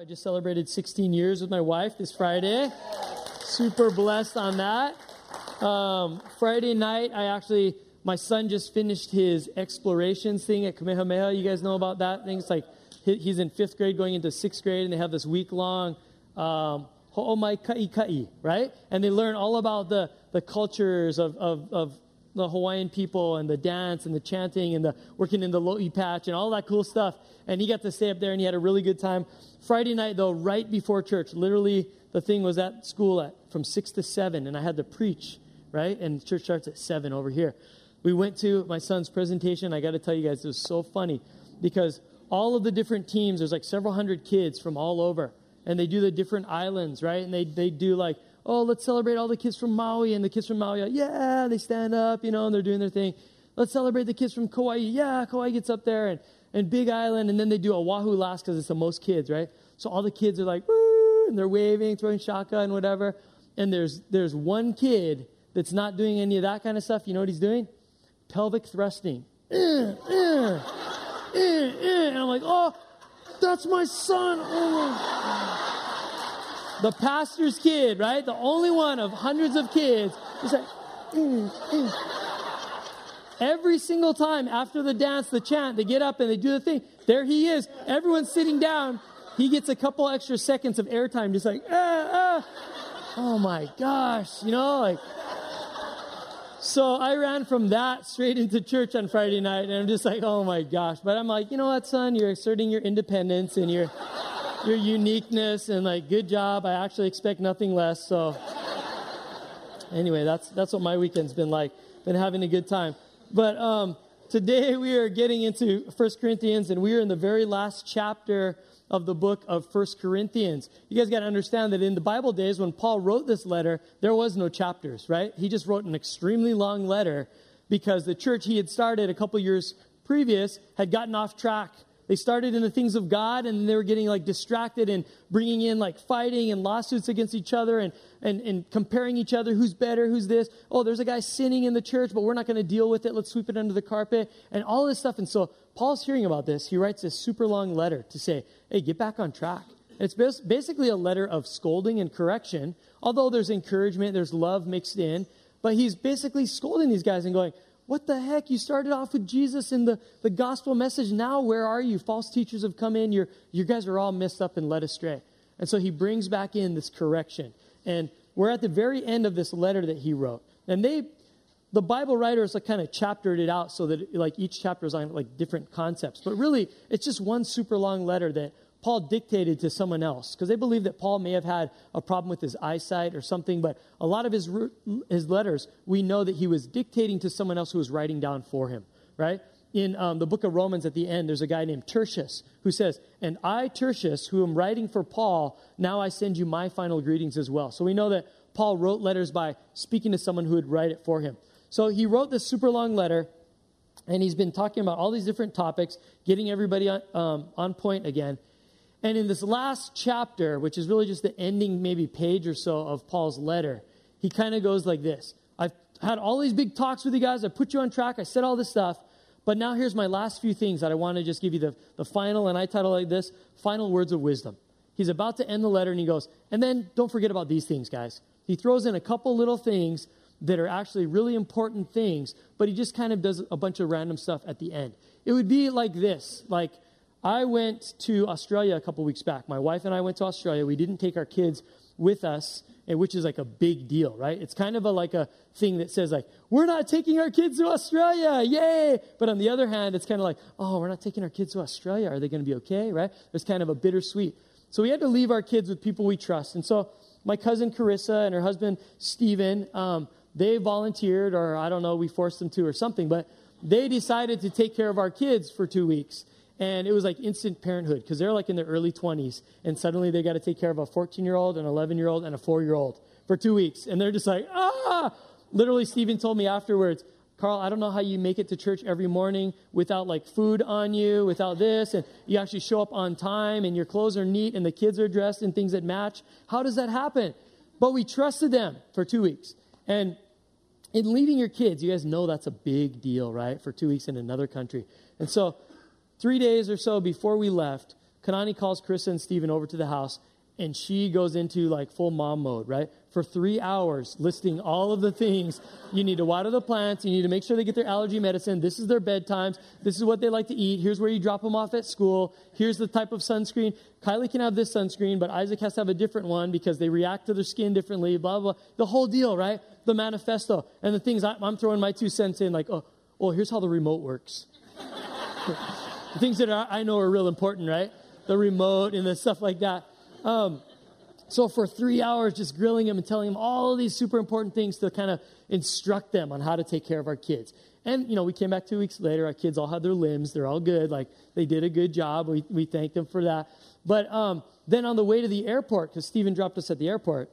I just celebrated 16 years with my wife this Friday. Super blessed on that. Friday night, my son just finished his explorations thing at Kamehameha. You guys know about that thing? It's like he's in 5th grade going into 6th grade, and they have this week-long ho'omai ka'i, right? And they learn all about the cultures of the Hawaiian people and the dance and the chanting and the working in the Lo'i patch and all that cool stuff. And he got to stay up there, and he had a really good time. Friday night, though, right before church, literally the thing was at school from 6 to 7, and I had to preach, right? And church starts at 7 over here. We went to my son's presentation. I got to tell you guys, it was so funny because all of the different teams, there's like several hundred kids from all over, and they do the different islands, right? And they do like, oh, let's celebrate all the kids from Maui, and the kids from Maui, yeah, they stand up, and they're doing their thing. Let's celebrate the kids from Kauai. Yeah, Kauai gets up there, and Big Island, and then they do Oahu last because it's the most kids, right? So all the kids are like, woo, and they're waving, throwing shaka and whatever, and there's one kid that's not doing any of that kind of stuff. You know what he's doing? Pelvic thrusting. And I'm like, oh, that's my son. Oh, my. The pastor's kid, right? The only one of hundreds of kids. He's like, Every single time after the dance, the chant, they get up and they do the thing. There he is. Everyone's sitting down. He gets a couple extra seconds of airtime, just like, Oh my gosh, So I ran from that straight into church on Friday night, and I'm just like, oh my gosh. But I'm like, you know what, son? You're asserting your independence and your uniqueness, and like, good job. I actually expect nothing less. So anyway, that's what my weekend's been like. Been having a good time. But today we are getting into 1 Corinthians, and we are in the very last chapter of the book of 1 Corinthians. You guys got to understand that in the Bible days, when Paul wrote this letter, there was no chapters, right? He just wrote an extremely long letter because the church he had started a couple years previous had gotten off track. They started in the things of God, and they were getting like distracted and bringing in like fighting and lawsuits against each other and comparing each other. Who's better? Who's this? Oh, there's a guy sinning in the church, but we're not going to deal with it. Let's sweep it under the carpet and all this stuff. And so Paul's hearing about this. He writes this super long letter to say, hey, get back on track. It's basically a letter of scolding and correction, although there's encouragement, there's love mixed in. But he's basically scolding these guys and going, what the heck? You started off with Jesus and the gospel message. Now where are you? False teachers have come in. You guys are all messed up and led astray. And so he brings back in this correction. And we're at the very end of this letter that he wrote. And the Bible writers like kind of chaptered it out so that like each chapter is on like different concepts. But really, it's just one super long letter that Paul dictated to someone else. Because they believe that Paul may have had a problem with his eyesight or something. But a lot of his letters, we know that he was dictating to someone else who was writing down for him, right? In the book of Romans at the end, there's a guy named Tertius who says, and I, Tertius, who am writing for Paul, now I send you my final greetings as well. So we know that Paul wrote letters by speaking to someone who would write it for him. So he wrote this super long letter, and he's been talking about all these different topics, getting everybody on point again. And in this last chapter, which is really just the ending maybe page or so of Paul's letter, he kind of goes like this. I've had all these big talks with you guys. I put you on track. I said all this stuff. But now here's my last few things that I want to just give you the final, and I title like this, Final Words of Wisdom. He's about to end the letter, and he goes, and then don't forget about these things, guys. He throws in a couple little things that are actually really important things, but he just kind of does a bunch of random stuff at the end. It would be like this, like, I went to Australia a couple weeks back. My wife and I went to Australia. We didn't take our kids with us, which is like a big deal, right? It's kind of like a thing that says like, we're not taking our kids to Australia, yay! But on the other hand, it's kind of like, oh, we're not taking our kids to Australia. Are they going to be okay, right? It's kind of a bittersweet. So we had to leave our kids with people we trust. And so my cousin Carissa and her husband Stephen, they volunteered, or I don't know, we forced them to or something, but they decided to take care of our kids for 2 weeks. And it was like instant parenthood because they're like in their early 20s. And suddenly they got to take care of a 14-year-old, an 11-year-old, and a 4-year-old for 2 weeks. And they're just like, ah! Literally, Stephen told me afterwards, Carl, I don't know how you make it to church every morning without like food on you, without this. And you actually show up on time and your clothes are neat and the kids are dressed in things that match. How does that happen? But we trusted them for 2 weeks. And in leaving your kids, you guys know that's a big deal, right? For 2 weeks in another country. And so 3 days or so before we left, Kanani calls Carissa and Stephen over to the house, and she goes into like full mom mode, right? For 3 hours, listing all of the things. You need to water the plants. You need to make sure they get their allergy medicine. This is their bedtimes. This is what they like to eat. Here's where you drop them off at school. Here's the type of sunscreen. Kylie can have this sunscreen, but Isaac has to have a different one because they react to their skin differently, blah, blah, blah. The whole deal, right? The manifesto. And the things I'm throwing my 2 cents in, like, oh, here's how the remote works. The things that I know are real important, right? The remote and the stuff like that. So for 3 hours, just grilling him and telling him all of these super important things to kind of instruct them on how to take care of our kids. And, you know, we came back 2 weeks later. Our kids all had their limbs. They're all good. Like, they did a good job. We thanked them for that. But then on the way to the airport, because Stephen dropped us at the airport,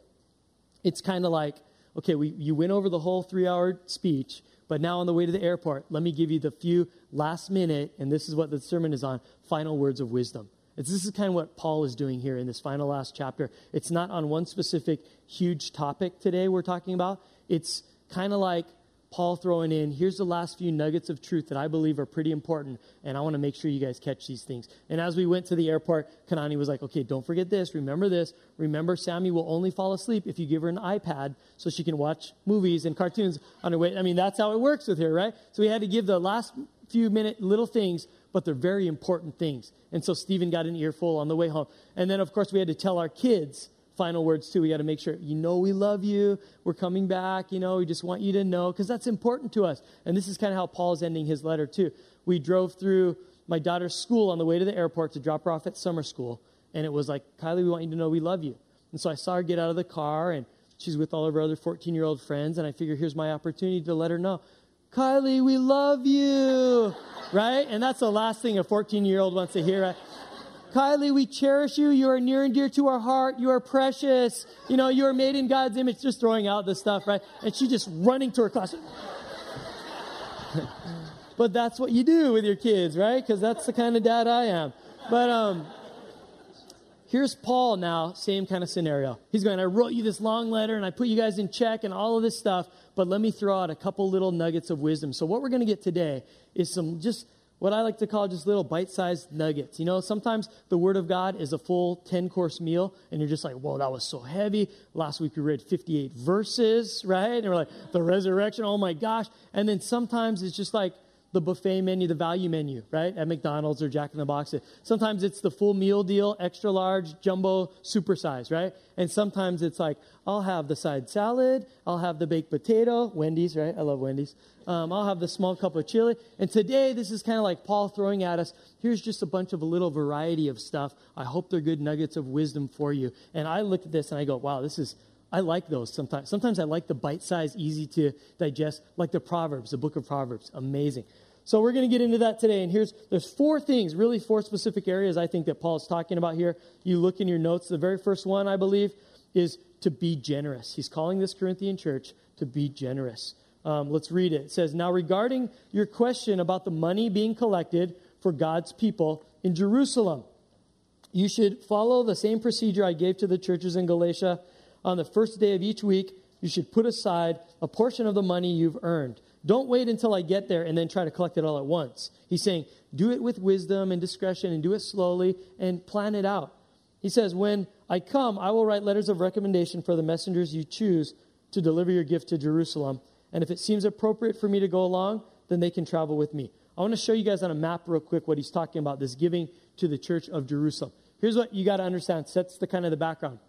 it's kind of like, okay, you went over the whole 3 hour speech, but now on the way to the airport, let me give you the few last minute, and this is what the sermon is on, final words of wisdom. This is kind of what Paul is doing here in this final last chapter. It's not on one specific huge topic today we're talking about. It's kind of like Paul throwing in, here's the last few nuggets of truth that I believe are pretty important, and I want to make sure you guys catch these things. And as we went to the airport, Kanani was like, okay, don't forget this. Remember this. Remember, Sammy will only fall asleep if you give her an iPad so she can watch movies and cartoons on her way. I mean, that's how it works with her, right? So we had to give the last few minute little things, but they're very important things. And so Stephen got an earful on the way home. And then, of course, we had to tell our kids final words, too. We got to make sure, you know, we love you. We're coming back. You know, we just want you to know, because that's important to us. And this is kind of how Paul's ending his letter, too. We drove through my daughter's school on the way to the airport to drop her off at summer school. And it was like, Kylie, we want you to know we love you. And so I saw her get out of the car, and she's with all of her other 14-year-old friends. And I figure, here's my opportunity to let her know, Kylie, we love you, right? And that's the last thing a 14-year-old wants to hear, right? Kylie, we cherish you. You are near and dear to our heart. You are precious. You know, you are made in God's image. Just throwing out this stuff, right? And she's just running to her classroom. But that's what you do with your kids, right? Because that's the kind of dad I am. But here's Paul now, same kind of scenario. He's going, I wrote you this long letter, and I put you guys in check and all of this stuff, but let me throw out a couple little nuggets of wisdom. So what we're going to get today is some just what I like to call just little bite-sized nuggets. You know, sometimes the Word of God is a full 10-course meal, and you're just like, whoa, that was so heavy. Last week we read 58 verses, right? And we're like, the resurrection, oh my gosh. And then sometimes it's just like the buffet menu, the value menu, right? At McDonald's or Jack in the Box. Sometimes it's the full meal deal, extra large, jumbo, supersize, right? And sometimes it's like, I'll have the side salad. I'll have the baked potato. Wendy's, right? I love Wendy's. I'll have the small cup of chili. And today, this is kind of like Paul throwing at us, here's just a bunch of a little variety of stuff. I hope they're good nuggets of wisdom for you. And I looked at this and I go, wow, this is, I like those sometimes. Sometimes I like the bite-sized, easy to digest, like the Proverbs, the book of Proverbs. Amazing. So we're going to get into that today. And there's four things, really four specific areas I think that Paul's talking about here. You look in your notes. The very first one, I believe, is to be generous. He's calling this Corinthian church to be generous. Let's read it. It says, now regarding your question about the money being collected for God's people in Jerusalem, you should follow the same procedure I gave to the churches in Galatia. On the first day of each week, you should put aside a portion of the money you've earned. Don't wait until I get there and then try to collect it all at once. He's saying, do it with wisdom and discretion and do it slowly and plan it out. He says, when I come, I will write letters of recommendation for the messengers you choose to deliver your gift to Jerusalem. And if it seems appropriate for me to go along, then they can travel with me. I want to show you guys on a map real quick what he's talking about, this giving to the church of Jerusalem. Here's what you got to understand. Sets the kind of the background.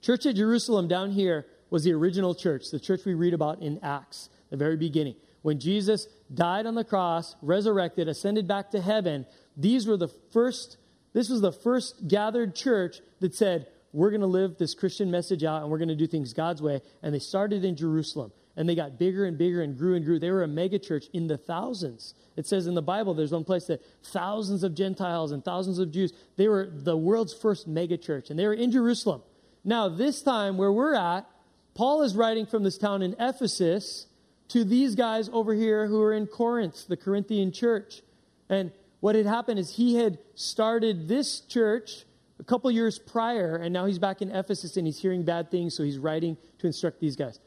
Church at Jerusalem down here was the original church, the church we read about in Acts, the very beginning. When Jesus died on the cross, resurrected, ascended back to heaven, this was the first gathered church that said, we're going to live this Christian message out and we're going to do things God's way. And they started in Jerusalem and they got bigger and bigger and grew and grew. They were a mega church in the thousands. It says in the Bible, there's one place that thousands of Gentiles and thousands of Jews, they were the world's first mega church and they were in Jerusalem. Now, this time where we're at, Paul is writing from this town in Ephesus to these guys over here who are in Corinth, the Corinthian church. And what had happened is he had started this church a couple years prior, and now he's back in Ephesus and he's hearing bad things, so he's writing to instruct these guys.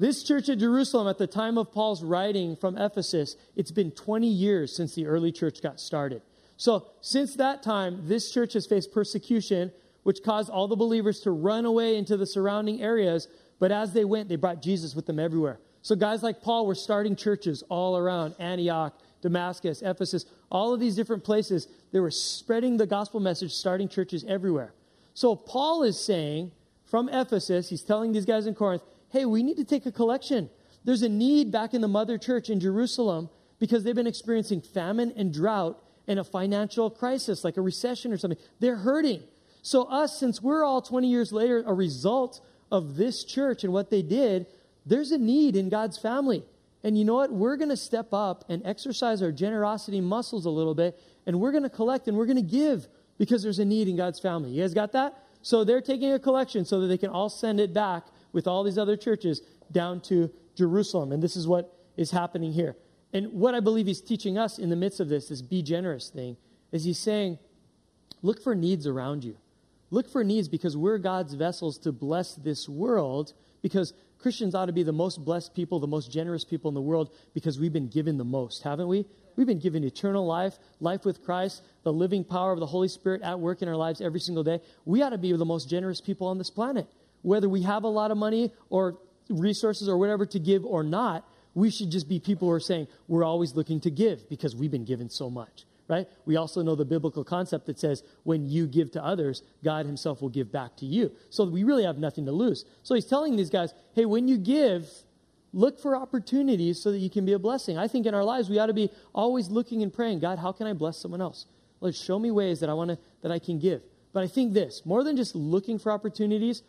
This church at Jerusalem, at the time of Paul's writing from Ephesus, it's been 20 years since the early church got started. So since that time, this church has faced persecution, which caused all the believers to run away into the surrounding areas. But as they went, they brought Jesus with them everywhere. So guys like Paul were starting churches all around Antioch, Damascus, Ephesus, all of these different places. They were spreading the gospel message, starting churches everywhere. So Paul is saying from Ephesus, he's telling these guys in Corinth, hey, we need to take a collection. There's a need back in the mother church in Jerusalem because they've been experiencing famine and drought and a financial crisis, like a recession or something. They're hurting. So us, since we're all 20 years later, a result of this church and what they did, there's a need in God's family. And you know what? We're going to step up and exercise our generosity muscles a little bit, and we're going to collect and we're going to give because there's a need in God's family. You guys got that? So they're taking a collection so that they can all send it back with all these other churches down to Jerusalem. And this is what is happening here. And what I believe he's teaching us in the midst of this be generous thing, is he's saying, look for needs around you. Look for needs because we're God's vessels to bless this world, because Christians ought to be the most blessed people, the most generous people in the world, because we've been given the most, haven't we? We've been given eternal life, life with Christ, the living power of the Holy Spirit at work in our lives every single day. We ought to be the most generous people on this planet. Whether we have a lot of money or resources or whatever to give or not, we should just be people who are saying we're always looking to give because we've been given so much, right? We also know the biblical concept that says when you give to others, God himself will give back to you. So we really have nothing to lose. So he's telling these guys, hey, when you give, look for opportunities so that you can be a blessing. I think in our lives, we ought to be always looking and praying, God, how can I bless someone else? Lord, show me ways that I can give. But I think this, more than just looking for opportunities,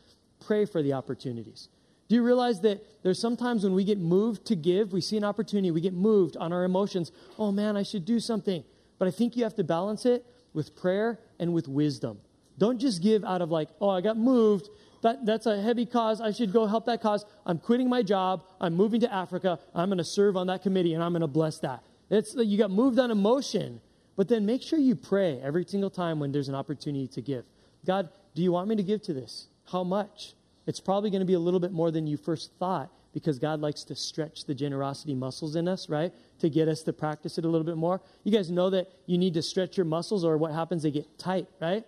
pray for the opportunities. Do you realize that there's sometimes when we get moved to give, we see an opportunity, we get moved on our emotions. Oh man, I should do something. But I think you have to balance it with prayer and with wisdom. Don't just give out of like, oh, I got moved. That's a heavy cause. I should go help that cause. I'm quitting my job. I'm moving to Africa. I'm going to serve on that committee and I'm going to bless that. You got moved on emotion, but then make sure you pray every single time when there's an opportunity to give. God, do you want me to give to this? How much? It's probably going to be a little bit more than you first thought because God likes to stretch the generosity muscles in us, right? To get us to practice it a little bit more. You guys know that you need to stretch your muscles or what happens, they get tight, right?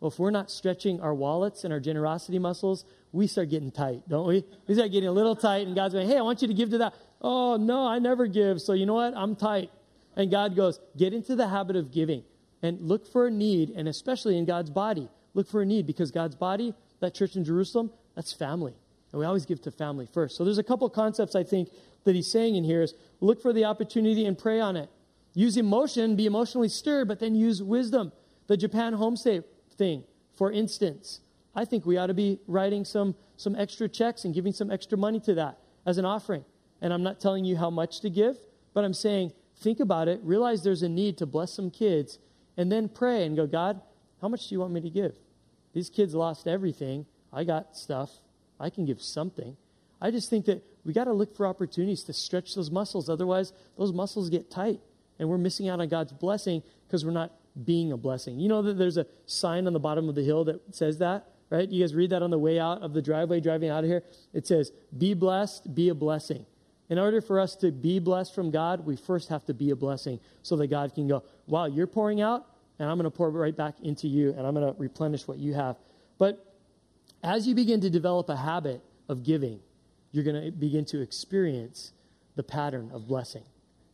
Well, if we're not stretching our wallets and our generosity muscles, we start getting tight, don't we? We start getting a little tight and God's going, hey, I want you to give to that. Oh, no, I never give. So you know what? I'm tight. And God goes, get into the habit of giving and look for a need. And especially in God's body, look for a need because God's body, that church in Jerusalem, that's family. And we always give to family first. So there's a couple concepts I think that he's saying in here is look for the opportunity and pray on it. Use emotion, be emotionally stirred, but then use wisdom. The Japan homestay thing, for instance, I think we ought to be writing some extra checks and giving some extra money to that as an offering. And I'm not telling you how much to give, but I'm saying think about it, realize there's a need to bless some kids, and then pray and go, God, how much do you want me to give? These kids lost everything. I got stuff. I can give something. I just think that we got to look for opportunities to stretch those muscles. Otherwise, those muscles get tight and we're missing out on God's blessing because we're not being a blessing. You know that there's a sign on the bottom of the hill that says that, right? You guys read that on the way out of the driveway, driving out of here. It says, be blessed, be a blessing. In order for us to be blessed from God, we first have to be a blessing so that God can go, wow, you're pouring out and I'm going to pour right back into you and I'm going to replenish what you have. But as you begin to develop a habit of giving, you're going to begin to experience the pattern of blessing.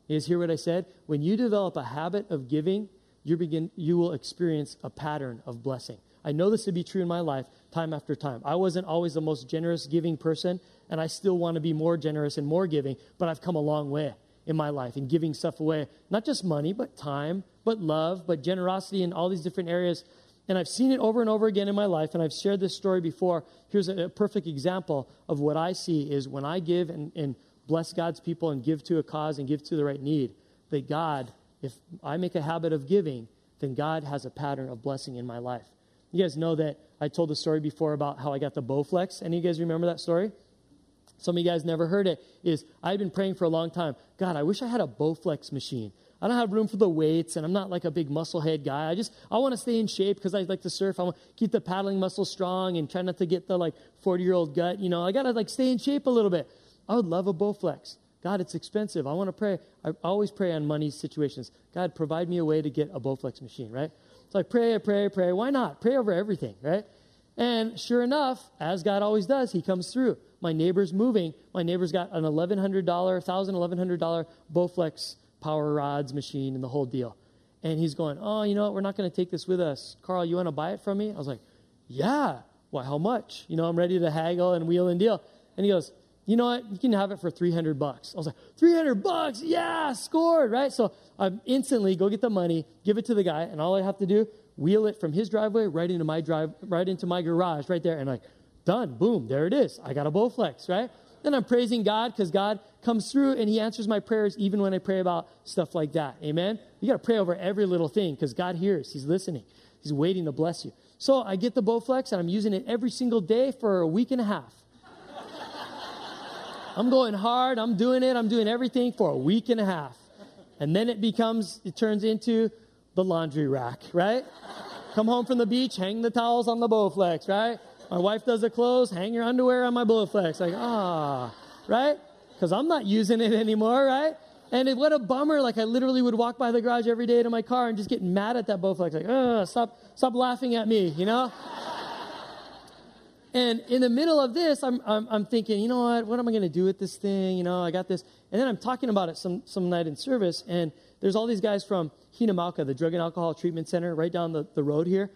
You guys hear what I said? When you develop a habit of giving, you will experience a pattern of blessing. I know this to be true in my life, time after time. I wasn't always the most generous giving person, and I still want to be more generous and more giving, but I've come a long way in my life in giving stuff away, not just money, but time, but love, but generosity in all these different areas. And I've seen it over and over again in my life, and I've shared this story before. Here's a perfect example of what I see is when I give and bless God's people and give to a cause and give to the right need, that God, if I make a habit of giving, then God has a pattern of blessing in my life. You guys know that I told the story before about how I got the Bowflex. Any of you guys remember that story? Some of you guys never heard it. I've been praying for a long time. God, I wish I had a Bowflex machine. I don't have room for the weights, and I'm not like a big muscle head guy. I want to stay in shape because I like to surf. I want to keep the paddling muscle strong and try not to get the 40-year-old gut. I got to stay in shape a little bit. I would love a Bowflex. God, it's expensive. I want to pray. I always pray on money situations. God, provide me a way to get a Bowflex machine, right? So I pray. Why not? Pray over everything, right? And sure enough, as God always does, he comes through. My neighbor's moving. My neighbor's got an $1,100 Bowflex power rods machine and the whole deal. And he's going, oh, you know what? We're not going to take this with us. Carl, you want to buy it from me? I was like, yeah. Why, how much? You know, I'm ready to haggle and wheel and deal. And he goes, you know what? You can have it for $300. I was like, $300? Yeah, scored, right? So I instantly go get the money, give it to the guy, and all I have to do, wheel it from his driveway right into my garage right there. And like, done, boom, there it is. I got a Bowflex, right? Then I'm praising God because God comes through and he answers my prayers even when I pray about stuff like that. Amen? You got to pray over every little thing because God hears. He's listening. He's waiting to bless you. So I get the Bowflex and I'm using it every single day for a week and a half. I'm going hard. I'm doing it. I'm doing everything for a week and a half. And then it turns into the laundry rack, right? Come home from the beach, hang the towels on the Bowflex, right? My wife does the clothes, hang your underwear on my Bowflex. Like, right? Because I'm not using it anymore, right? And what a bummer. Like, I literally would walk by the garage every day to my car and just get mad at that Bowflex. Like, stop laughing at me, you know? And in the middle of this, I'm thinking, you know what am I going to do with this thing? You know, I got this. And then I'm talking about it some night in service, and there's all these guys from Hinamauka, the Drug and Alcohol Treatment Center, right down the road here.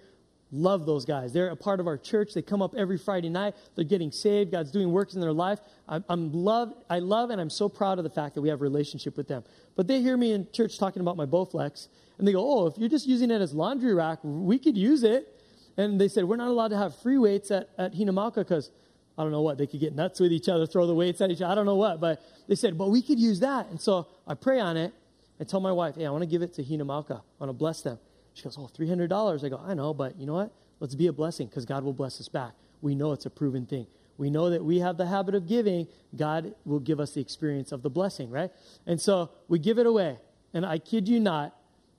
Love those guys. They're a part of our church. They come up every Friday night. They're getting saved. God's doing works in their life. I love and I'm so proud of the fact that we have a relationship with them. But they hear me in church talking about my Bowflex, and they go, oh, if you're just using it as laundry rack, we could use it. And they said, we're not allowed to have free weights at Hinamauka because, I don't know what, they could get nuts with each other, throw the weights at each other, I don't know what. But they said, but we could use that. And so I pray on it. I tell my wife, hey, I want to give it to Hinamauka. I want to bless them. She goes, oh, $300. I go, I know, but you know what? Let's be a blessing because God will bless us back. We know it's a proven thing. We know that we have the habit of giving. God will give us the experience of the blessing, right? And so we give it away. And I kid you not,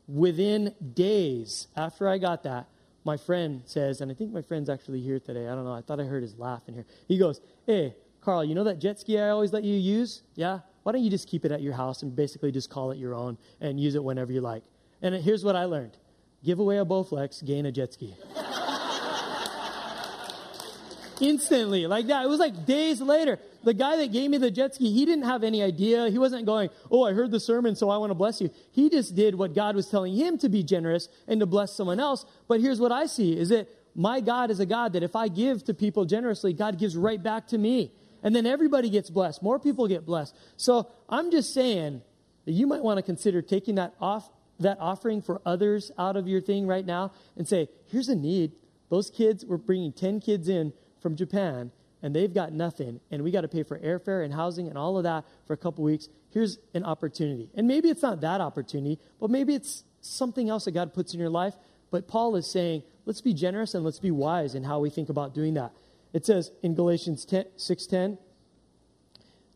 within days after I got that, my friend says, and I think my friend's actually here today. I don't know. I thought I heard his laugh in here. He goes, hey, Carl, you know that jet ski I always let you use? Yeah? Why don't you just keep it at your house and basically just call it your own and use it whenever you like? And here's what I learned. Give away a Bowflex, gain a jet ski. Instantly, like that. It was like days later. The guy that gave me the jet ski, he didn't have any idea. He wasn't going, oh, I heard the sermon, so I want to bless you. He just did what God was telling him to be generous and to bless someone else. But here's what I see is that my God is a God that if I give to people generously, God gives right back to me. And then everybody gets blessed. More people get blessed. So I'm just saying that you might want to consider taking that offering for others out of your thing right now and say, here's a need. Those kids, we're bringing 10 kids in from Japan, and they've got nothing, and we got to pay for airfare and housing and all of that for a couple weeks. Here's an opportunity. And maybe it's not that opportunity, but maybe it's something else that God puts in your life. But Paul is saying, let's be generous and let's be wise in how we think about doing that. It says in Galatians 6:10,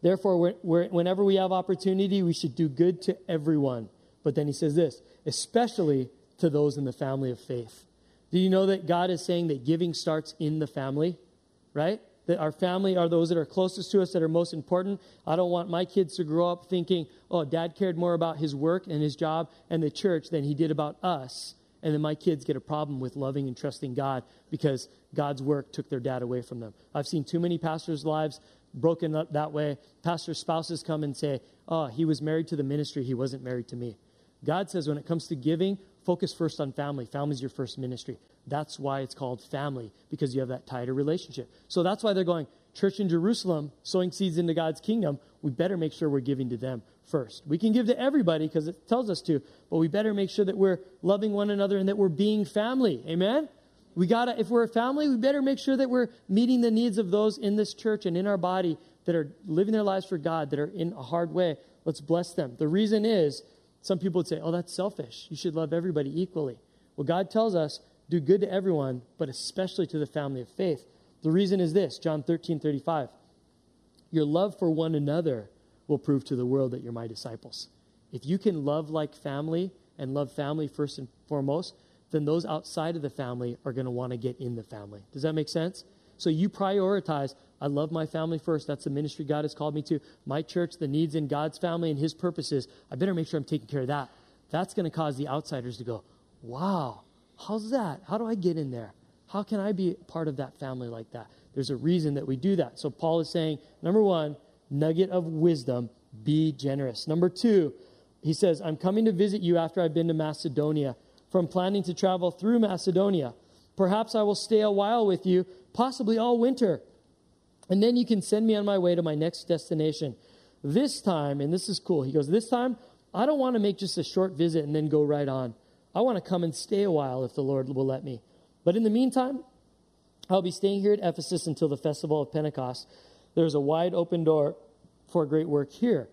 therefore, whenever we have opportunity, we should do good to everyone. But then he says this, especially to those in the family of faith. Do you know that God is saying that giving starts in the family, right? That our family are those that are closest to us, that are most important. I don't want my kids to grow up thinking, oh, dad cared more about his work and his job and the church than he did about us. And then my kids get a problem with loving and trusting God because God's work took their dad away from them. I've seen too many pastors' lives broken up that way. Pastors' spouses come and say, oh, he was married to the ministry. He wasn't married to me. God says when it comes to giving, focus first on family. Family's your first ministry. That's why it's called family, because you have that tighter relationship. So that's why they're going, church in Jerusalem, sowing seeds into God's kingdom, we better make sure we're giving to them first. We can give to everybody because it tells us to, but we better make sure that we're loving one another and that we're being family. Amen? We gotta, if we're a family, we better make sure that we're meeting the needs of those in this church and in our body that are living their lives for God, that are in a hard way. Let's bless them. The reason is, some people would say, oh, that's selfish. You should love everybody equally. Well, God tells us, do good to everyone, but especially to the family of faith. The reason is this, John 13:35. Your love for one another will prove to the world that you're my disciples. If you can love like family and love family first and foremost, then those outside of the family are going to want to get in the family. Does that make sense? So you prioritize I love my family first. That's the ministry God has called me to. My church, the needs in God's family and his purposes, I better make sure I'm taking care of that. That's going to cause the outsiders to go, wow, how's that? How do I get in there? How can I be part of that family like that? There's a reason that we do that. So Paul is saying, number one, nugget of wisdom, be generous. Number two, he says, I'm coming to visit you after I've been to Macedonia. From planning to travel through Macedonia, perhaps I will stay a while with you, possibly all winter. And then you can send me on my way to my next destination. This time, and this is cool, he goes, this time, I don't want to make just a short visit and then go right on. I want to come and stay a while if the Lord will let me. But in the meantime, I'll be staying here at Ephesus until the festival of Pentecost. There's a wide open door for great work here,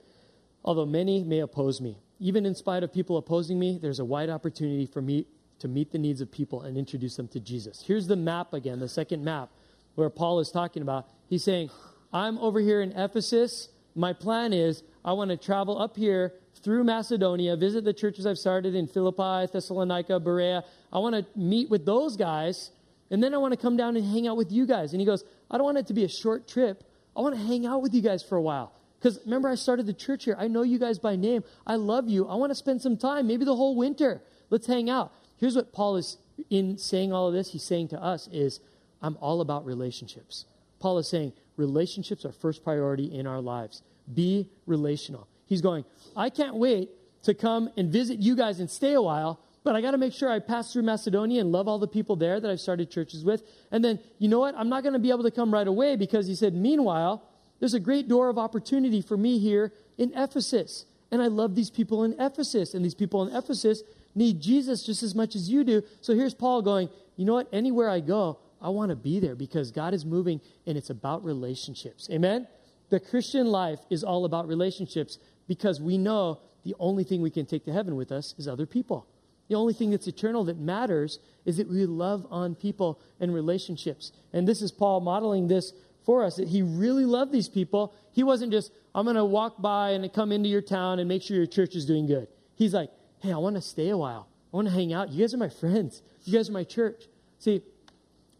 although many may oppose me. Even in spite of people opposing me, there's a wide opportunity for me to meet the needs of people and introduce them to Jesus. Here's the map again, the second map, where Paul is talking about. He's saying, I'm over here in Ephesus. My plan is I want to travel up here through Macedonia, visit the churches I've started in Philippi, Thessalonica, Berea. I want to meet with those guys, and then I want to come down and hang out with you guys. And he goes, I don't want it to be a short trip. I want to hang out with you guys for a while. Because remember, I started the church here. I know you guys by name. I love you. I want to spend some time, maybe the whole winter. Let's hang out. Here's what Paul is, in saying all of this, he's saying to us is, I'm all about relationships. Paul is saying relationships are first priority in our lives. Be relational. He's going, I can't wait to come and visit you guys and stay a while, but I got to make sure I pass through Macedonia and love all the people there that I've started churches with. And then, you know what? I'm not going to be able to come right away because he said, meanwhile, there's a great door of opportunity for me here in Ephesus. And I love these people in Ephesus. And these people in Ephesus need Jesus just as much as you do. So here's Paul going, you know what? Anywhere I go, I want to be there because God is moving and it's about relationships. Amen? The Christian life is all about relationships because we know the only thing we can take to heaven with us is other people. The only thing that's eternal that matters is that we love on people and relationships. And this is Paul modeling this for us, that he really loved these people. He wasn't just, I'm going to walk by and come into your town and make sure your church is doing good. He's like, hey, I want to stay a while. I want to hang out. You guys are my friends. You guys are my church. See,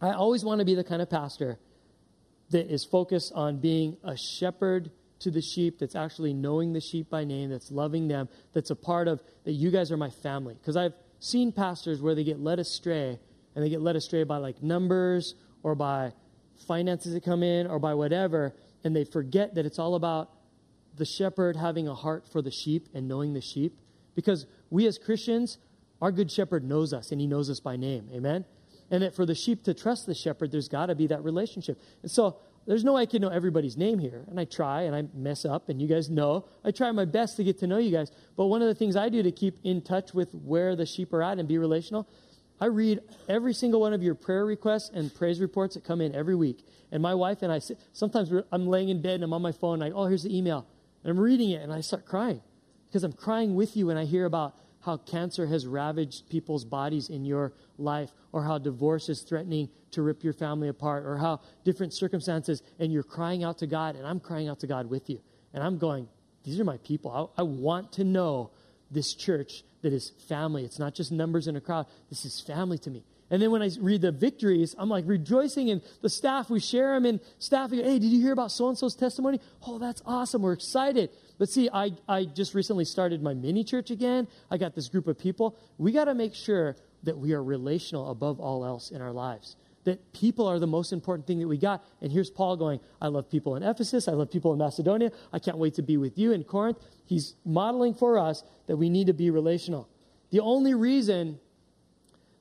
I always want to be the kind of pastor that is focused on being a shepherd to the sheep, that's actually knowing the sheep by name, that's loving them, that's a part of, that you guys are my family. Because I've seen pastors where they get led astray, and they get led astray by like numbers or by finances that come in or by whatever, and they forget that it's all about the shepherd having a heart for the sheep and knowing the sheep. Because we as Christians, our good shepherd knows us and he knows us by name. Amen? And that for the sheep to trust the shepherd, there's got to be that relationship. And so there's no way I can know everybody's name here. And I try and I mess up, and you guys know. I try my best to get to know you guys. But one of the things I do to keep in touch with where the sheep are at and be relational, I read every single one of your prayer requests and praise reports that come in every week. And my wife and I, sometimes I'm laying in bed and I'm on my phone, and I, oh, here's the email. And I'm reading it and I start crying because I'm crying with you when I hear about how cancer has ravaged people's bodies in your life, or how divorce is threatening to rip your family apart, or how different circumstances, and you're crying out to God, and I'm crying out to God with you. And I'm going, these are my people. I want to know this church that is family. It's not just numbers in a crowd. This is family to me. And then when I read the victories, I'm like rejoicing, and the staff, we share them, and staff, we go, hey, did you hear about so-and-so's testimony? Oh, that's awesome. We're excited. But see, I just recently started my mini church again. I got this group of people. We got to make sure that we are relational above all else in our lives, that people are the most important thing that we got. And here's Paul going, I love people in Ephesus. I love people in Macedonia. I can't wait to be with you in Corinth. He's modeling for us that we need to be relational. The only reason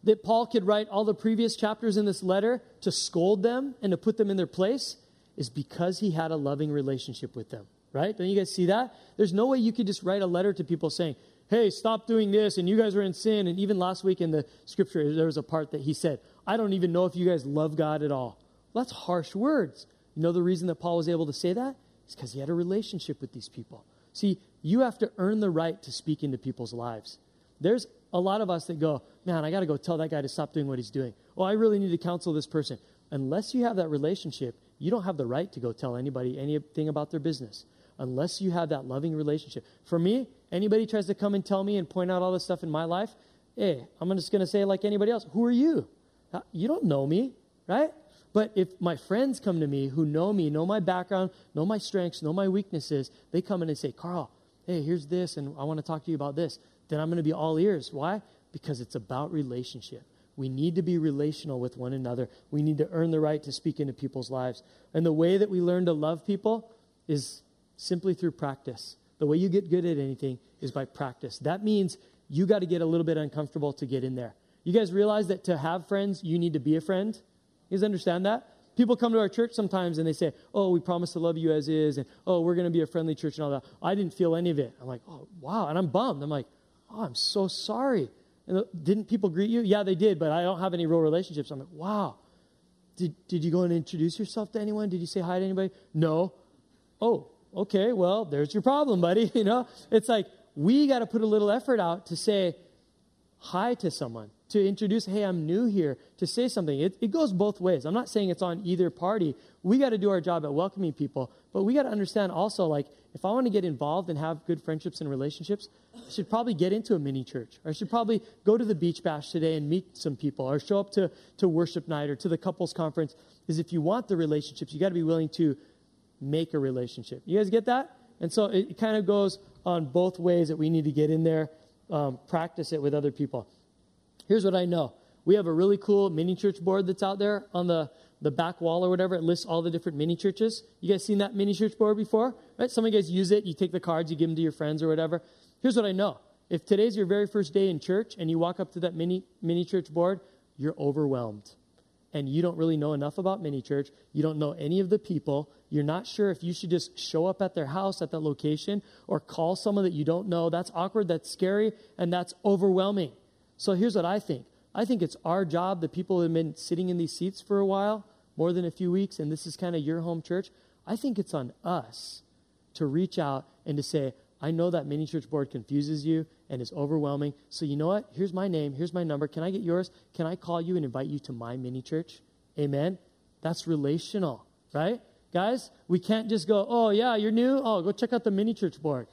that Paul could write all the previous chapters in this letter to scold them and to put them in their place is because he had a loving relationship with them, right? Don't you guys see that? There's no way you could just write a letter to people saying, hey, stop doing this, and you guys were in sin. And even last week in the scripture, there was a part that he said, I don't even know if you guys love God at all. Well, that's harsh words. You know the reason that Paul was able to say that? It's because he had a relationship with these people. See, you have to earn the right to speak into people's lives. There's a lot of us that go, man, I got to go tell that guy to stop doing what he's doing. Oh, I really need to counsel this person. Unless you have that relationship, you don't have the right to go tell anybody anything about their business. Unless you have that loving relationship. For me, anybody tries to come and tell me and point out all the stuff in my life, hey, I'm just going to say like anybody else, who are you? You don't know me, right? But if my friends come to me, know my background, know my strengths, know my weaknesses, they come in and say, Carl, hey, here's this, and I want to talk to you about this, then I'm going to be all ears. Why? Because it's about relationship. We need to be relational with one another. We need to earn the right to speak into people's lives. And the way that we learn to love people is simply through practice. The way you get good at anything is by practice. That means you got to get a little bit uncomfortable to get in there. You guys realize that to have friends, you need to be a friend? You guys understand that? People come to our church sometimes and they say, oh, we promise to love you as is, and oh, we're going to be a friendly church and all that. I didn't feel any of it. I'm like, oh, wow, and I'm bummed. I'm like, oh, I'm so sorry. And didn't people greet you? Yeah, they did, but I don't have any real relationships. I'm like, wow. Did you go and introduce yourself to anyone? Did you say hi to anybody? No. Oh, okay, well, there's your problem, buddy. You know, it's like we got to put a little effort out to say hi to someone, to introduce, hey, I'm new here, to say something. It goes both ways. I'm not saying it's on either party. We got to do our job at welcoming people, but we got to understand also, like, if I want to get involved and have good friendships and relationships, I should probably get into a mini church, or I should probably go to the beach bash today and meet some people, or show up to worship night or to the couples conference. Because if you want the relationships, you got to be willing to make a relationship. You guys get that? And so it kind of goes on both ways that we need to get in there, practice it with other people. Here's what I know. We have a really cool mini church board that's out there on the back wall or whatever. It lists all the different mini churches. You guys seen that mini church board before? Right? Some of you guys use it. You take the cards, you give them to your friends or whatever. Here's what I know. If today's your very first day in church and you walk up to that mini church board, you're overwhelmed. And you don't really know enough about mini church. You don't know any of the people. You're not sure if you should just show up at their house at that location or call someone that you don't know. That's awkward, that's scary, and that's overwhelming. So here's what I think. I think it's our job, the people who have been sitting in these seats for a while, more than a few weeks, and this is kind of your home church. I think it's on us to reach out and to say, I know that mini church board confuses you and is overwhelming. So you know what? Here's my name. Here's my number. Can I get yours? Can I call you and invite you to my mini church? Amen. That's relational, right? Guys, we can't just go, oh, yeah, you're new. Oh, go check out the mini church board.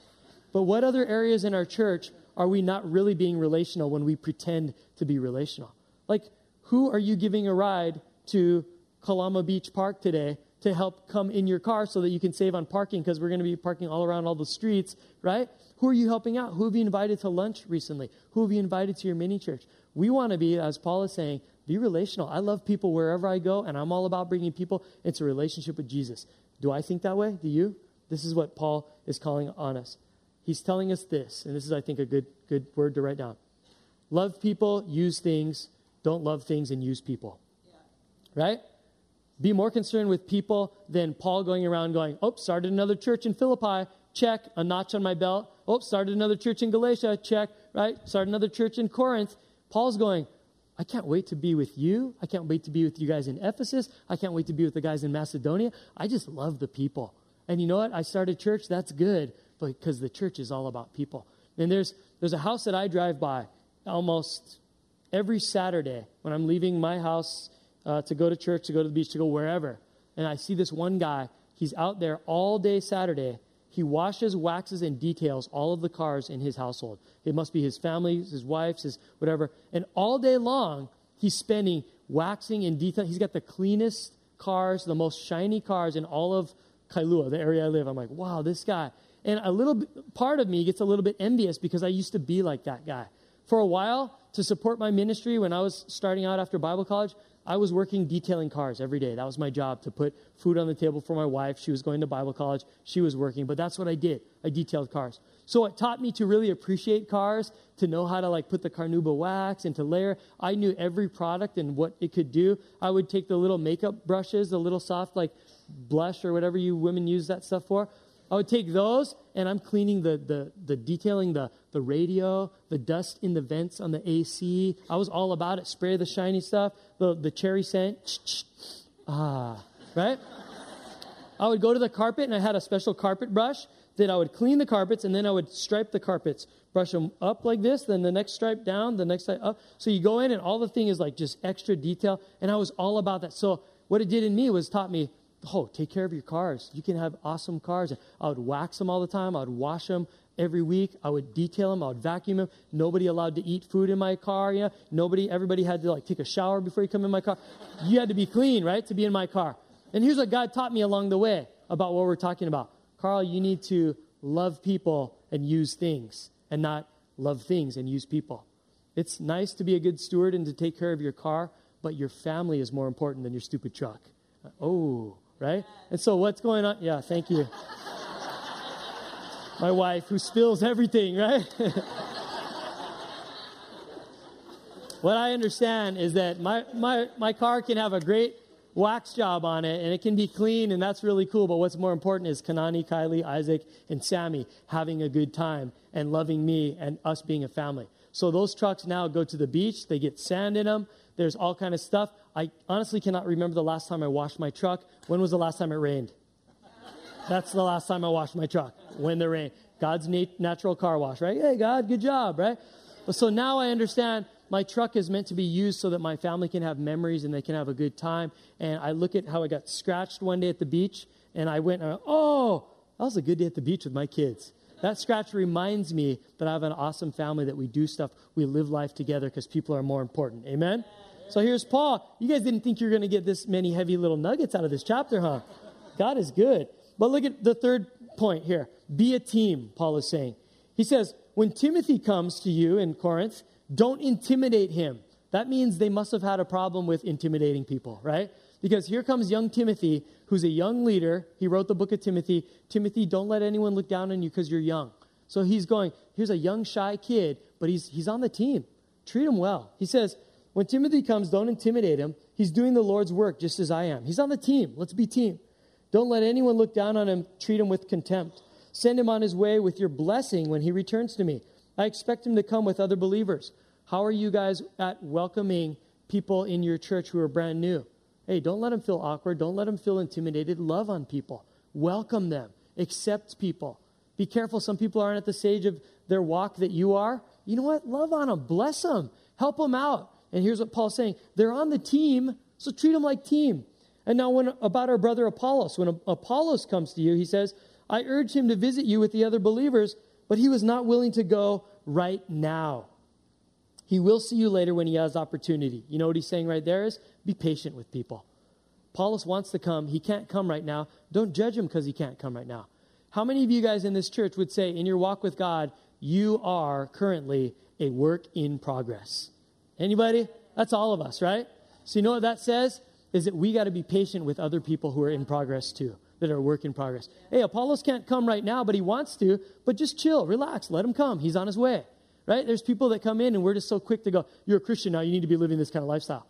But what other areas in our church are we not really being relational when we pretend to be relational? Like, who are you giving a ride to Kalama Beach Park today to help come in your car so that you can save on parking, because we're going to be parking all around all the streets, right? Who are you helping out? Who have you invited to lunch recently? Who have you invited to your mini church? We want to be, as Paul is saying, be relational. I love people wherever I go, and I'm all about bringing people into a relationship with Jesus. Do I think that way? Do you? This is what Paul is calling on us. He's telling us this, and this is, I think, a good word to write down. Love people, use things. Don't love things and use people. Yeah. Right? Be more concerned with people than Paul going around going, oh, started another church in Philippi, check, a notch on my belt. Oh, started another church in Galatia, check, right? Started another church in Corinth. Paul's going, I can't wait to be with you. I can't wait to be with you guys in Ephesus. I can't wait to be with the guys in Macedonia. I just love the people. And you know what? I started church. That's good. Because the church is all about people. And there's a house that I drive by almost every Saturday when I'm leaving my house to go to church, to go to the beach, to go wherever. And I see this one guy. He's out there all day Saturday. He washes, waxes, and details all of the cars in his household. It must be his family's, his wife's, his whatever. And all day long, he's spending waxing and detailing. He's got the cleanest cars, the most shiny cars in all of Kailua, the area I live. I'm like, wow, this guy. And a little part of me gets a little bit envious because I used to be like that guy. For a while, to support my ministry, when I was starting out after Bible college, I was working detailing cars every day. That was my job, to put food on the table for my wife. She was going to Bible college. She was working. But that's what I did. I detailed cars. So it taught me to really appreciate cars, to know how to like put the carnauba wax and to layer. I knew every product and what it could do. I would take the little makeup brushes, the little soft like blush or whatever you women use that stuff for. I would take those, and I'm cleaning the detailing, the radio, the dust in the vents on the AC. I was all about it. Spray the shiny stuff, the cherry scent. Ah, right? I would go to the carpet, and I had a special carpet brush that I would clean the carpets, and then I would stripe the carpets. Brush them up like this, then the next stripe down, the next stripe up. So you go in, and all the thing is like just extra detail, and I was all about that. So what it did in me was taught me, oh, take care of your cars. You can have awesome cars. I would wax them all the time. I would wash them. every week. I would detail them. I would vacuum them. Nobody allowed to eat food in my car. Yeah, everybody had to like take a shower before you come in my car. You had to be clean, right, to be in my car. And here's what God taught me along the way about what we're talking about. Carl, you need to love people and use things, and not love things and use people. It's nice to be a good steward and to take care of your car, but your family is more important than your stupid truck. Oh, right? And so what's going on? Yeah, thank you. My wife, who spills everything, right? What I understand is that my car can have a great wax job on it, and it can be clean, and that's really cool, but what's more important is Kanani, Kylie, Isaac, and Sammy having a good time and loving me and us being a family. So those trucks now go to the beach. They get sand in them. There's all kind of stuff. I honestly cannot remember the last time I washed my truck. When was the last time it rained? That's the last time I washed my truck, when the rain. God's natural car wash, right? Hey, God, good job, right? But so now I understand my truck is meant to be used so that my family can have memories and they can have a good time. And I look at how I got scratched one day at the beach, and I went, oh, that was a good day at the beach with my kids. That scratch reminds me that I have an awesome family, that we do stuff, we live life together because people are more important. Amen? So here's Paul. You guys didn't think you were going to get this many heavy little nuggets out of this chapter, huh? God is good. But look at the third point here. Be a team, Paul is saying. He says, when Timothy comes to you in Corinth, don't intimidate him. That means they must have had a problem with intimidating people, right? Because here comes young Timothy, who's a young leader. He wrote the book of Timothy. Timothy, don't let anyone look down on you because you're young. So he's going, here's a young, shy kid, but he's on the team. Treat him well. He says, when Timothy comes, don't intimidate him. He's doing the Lord's work just as I am. He's on the team. Let's be team. Don't let anyone look down on him. Treat him with contempt. Send him on his way with your blessing when he returns to me. I expect him to come with other believers. How are you guys at welcoming people in your church who are brand new? Hey, don't let them feel awkward. Don't let them feel intimidated. Love on people. Welcome them. Accept people. Be careful. Some people aren't at the stage of their walk that you are. You know what? Love on them. Bless them. Help them out. And here's what Paul's saying. They're on the team, so treat them like team. And now about our brother Apollos. When Apollos comes to you, he says, I urge him to visit you with the other believers, but he was not willing to go right now. He will see you later when he has opportunity. You know what he's saying right there is, be patient with people. Apollos wants to come. He can't come right now. Don't judge him because he can't come right now. How many of you guys in this church would say in your walk with God, you are currently a work in progress? Anybody? That's all of us, right? So you know what that says? Is that we got to be patient with other people who are in progress too, that are a work in progress. Hey, Apollos can't come right now, but he wants to, but just chill, relax, let him come. He's on his way, right? There's people that come in and we're just so quick to go, you're a Christian now, you need to be living this kind of lifestyle.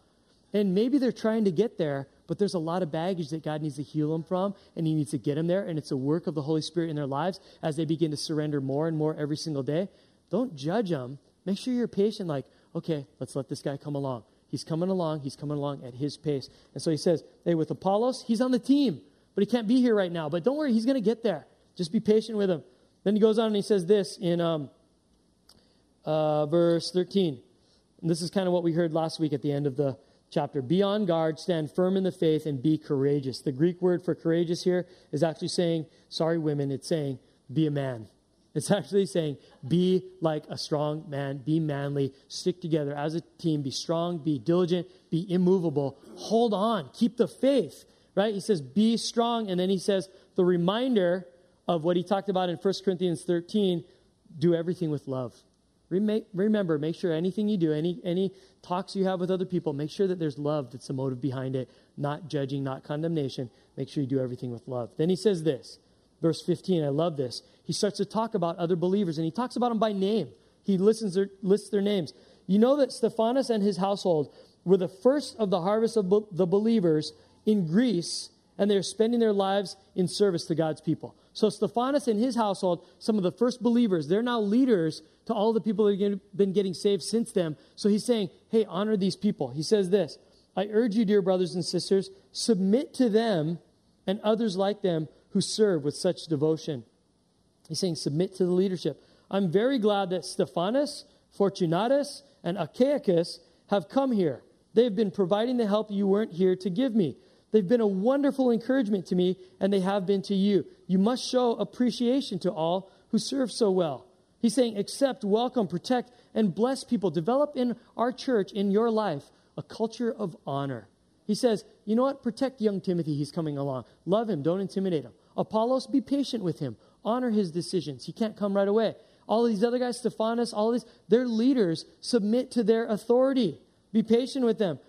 And maybe they're trying to get there, but there's a lot of baggage that God needs to heal them from, and he needs to get them there, and it's a work of the Holy Spirit in their lives as they begin to surrender more and more every single day. Don't judge them. Make sure you're patient, like, okay, let's let this guy come along. He's coming along at his pace. And so he says, hey, with Apollos, he's on the team, but he can't be here right now. But don't worry, he's going to get there. Just be patient with him. Then he goes on and he says this in verse 13. And this is kind of what we heard last week at the end of the chapter. Be on guard, stand firm in the faith, and be courageous. The Greek word for courageous here is actually saying, sorry women, it's saying, be a man. It's actually saying, be like a strong man, be manly, stick together as a team, be strong, be diligent, be immovable, hold on, keep the faith, right? He says, be strong. And then he says, the reminder of what he talked about in 1 Corinthians 13, do everything with love. Remember, make sure anything you do, any talks you have with other people, make sure that there's love that's the motive behind it, not judging, not condemnation. Make sure you do everything with love. Then he says this. Verse 15, I love this. He starts to talk about other believers, and he talks about them by name. He lists their names. You know that Stephanus and his household were the first of the harvest of the believers in Greece, and they're spending their lives in service to God's people. So Stephanus and his household, some of the first believers, they're now leaders to all the people that have been getting saved since them. So he's saying, hey, honor these people. He says this, I urge you, dear brothers and sisters, submit to them and others like them who serve with such devotion. He's saying, submit to the leadership. I'm very glad that Stephanus, Fortunatus, and Achaicus have come here. They've been providing the help you weren't here to give me. They've been a wonderful encouragement to me, and they have been to you. You must show appreciation to all who serve so well. He's saying accept, welcome, protect, and bless people. Develop in our church, in your life, a culture of honor. He says, you know what? Protect young Timothy. He's coming along. Love him. Don't intimidate him. Apollos, be patient with him. Honor his decisions. He can't come right away. All of these other guys, Stephanus, all of these, their leaders, submit to their authority. Be patient with them.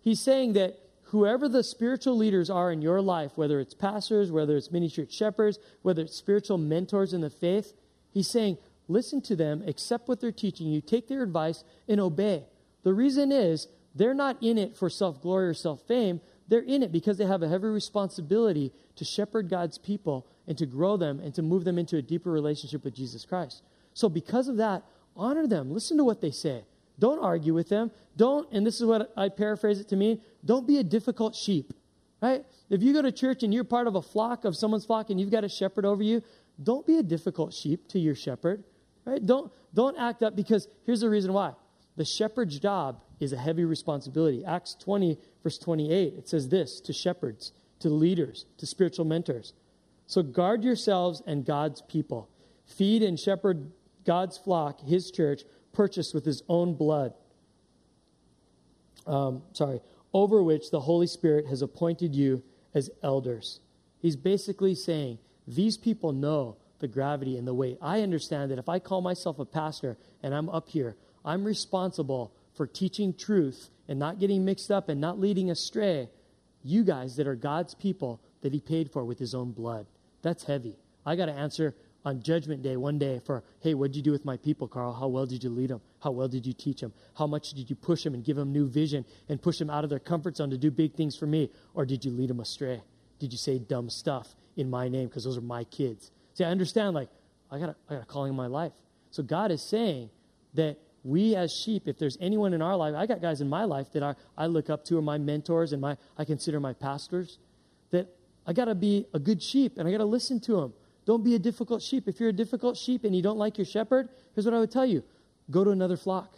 He's saying that whoever the spiritual leaders are in your life, whether it's pastors, whether it's mini church shepherds, whether it's spiritual mentors in the faith, he's saying, listen to them, accept what they're teaching you, take their advice, and obey. The reason is they're not in it for self-glory or self-fame. They're in it because they have a heavy responsibility to shepherd God's people and to grow them and to move them into a deeper relationship with Jesus Christ. So because of that, honor them. Listen to what they say. Don't argue with them. And this is what I paraphrase it to mean, don't be a difficult sheep, right? If you go to church and you're part of a flock, of someone's flock, and you've got a shepherd over you, don't be a difficult sheep to your shepherd. Right? Don't act up, because here's the reason why. The shepherd's job is a heavy responsibility. Acts 20, verse 28, it says this to shepherds, to leaders, to spiritual mentors. So guard yourselves and God's people. Feed and shepherd God's flock, his church, purchased with his own blood, over which the Holy Spirit has appointed you as elders. He's basically saying, these people know the gravity and the weight. I understand that if I call myself a pastor and I'm up here, I'm responsible for teaching truth and not getting mixed up and not leading astray you guys that are God's people that he paid for with his own blood. That's heavy. I got to answer on judgment day one day for, hey, what'd you do with my people, Carl? How well did you lead them? How well did you teach them? How much did you push them and give them new vision and push them out of their comfort zone to do big things for me? Or did you lead them astray? Did you say dumb stuff in my name? Because those are my kids. See, I understand, like, I got a calling in my life. So God is saying that we as sheep, if there's anyone in our life, I got guys in my life that I look up to, are my mentors and I consider my pastors, that I got to be a good sheep and I got to listen to them. Don't be a difficult sheep. If you're a difficult sheep and you don't like your shepherd, here's what I would tell you. Go to another flock.